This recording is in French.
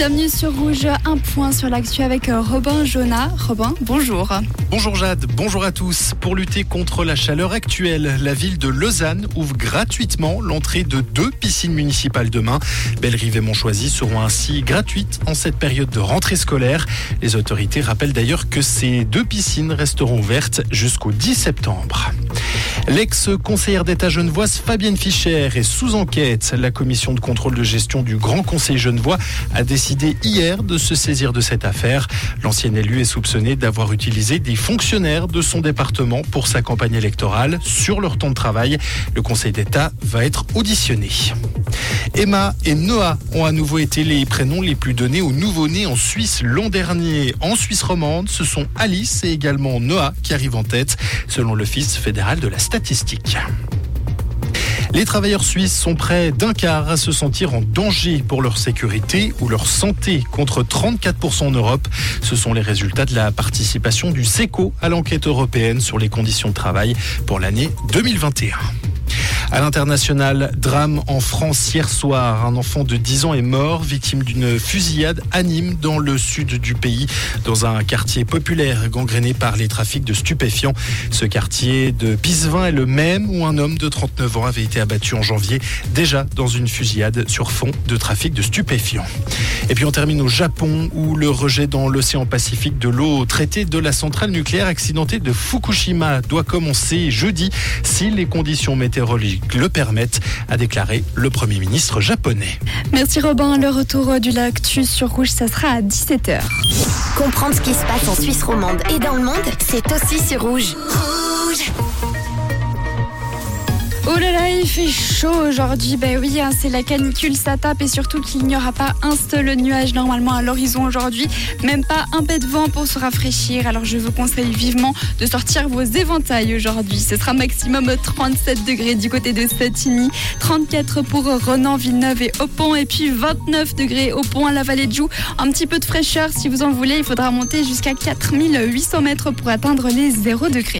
Bienvenue sur Rouge, un point sur l'actu avec Robin Jonas. Robin, bonjour. Bonjour Jade, bonjour à tous. Pour lutter contre la chaleur actuelle, la ville de Lausanne ouvre gratuitement l'entrée de 2 piscines municipales demain. Bellerive et Montchoisy seront ainsi gratuites en cette période de rentrée scolaire. Les autorités rappellent d'ailleurs que ces 2 piscines resteront ouvertes jusqu'au 10 septembre. L'ex-conseillère d'État genevoise Fabienne Fischer est sous enquête. La commission de contrôle de gestion du Grand Conseil genevois a décidé hier de se saisir de cette affaire. L'ancienne élue est soupçonnée d'avoir utilisé des fonctionnaires de son département pour sa campagne électorale sur leur temps de travail. Le Conseil d'État va être auditionné. Emma et Noah ont à nouveau été les prénoms les plus donnés aux nouveau-nés en Suisse l'an dernier. En Suisse romande, ce sont Alice et également Noah qui arrivent en tête, selon l'Office fédéral de la statistique. Les travailleurs suisses sont près d'un quart à se sentir en danger pour leur sécurité ou leur santé, contre 34% en Europe. Ce sont les résultats de la participation du SECO à l'enquête européenne sur les conditions de travail pour l'année 2021. À l'international, drame en France hier soir. Un enfant de 10 ans est mort, victime d'une fusillade à Nîmes, dans le sud du pays, dans un quartier populaire gangréné par les trafics de stupéfiants. Ce quartier de Pisevin est le même où un homme de 39 ans avait été abattu en janvier, déjà dans une fusillade sur fond de trafic de stupéfiants. Et puis on termine au Japon, où le rejet dans l'océan Pacifique de l'eau traitée de la centrale nucléaire accidentée de Fukushima doit commencer jeudi, si les conditions météorologiques le permettent, a déclaré le Premier ministre japonais. Merci Robin. Le retour du L'Actu sur Rouge, ça sera à 17h. Comprendre ce qui se passe en Suisse romande et dans le monde, c'est aussi sur Rouge. Rouge. Oh là là, il fait chaud aujourd'hui. Ben oui, hein, c'est la canicule, ça tape, et surtout qu'il n'y aura pas un seul nuage normalement à l'horizon aujourd'hui. Même pas un pet de vent pour se rafraîchir. Alors je vous conseille vivement de sortir vos éventails aujourd'hui. Ce sera maximum 37 degrés du côté de Satini, 34 pour Renan, Villeneuve et Au Pont, et puis 29 degrés Au Pont à la Vallée de Joux. Un petit peu de fraîcheur si vous en voulez. Il faudra monter jusqu'à 4800 mètres pour atteindre les 0 degrés.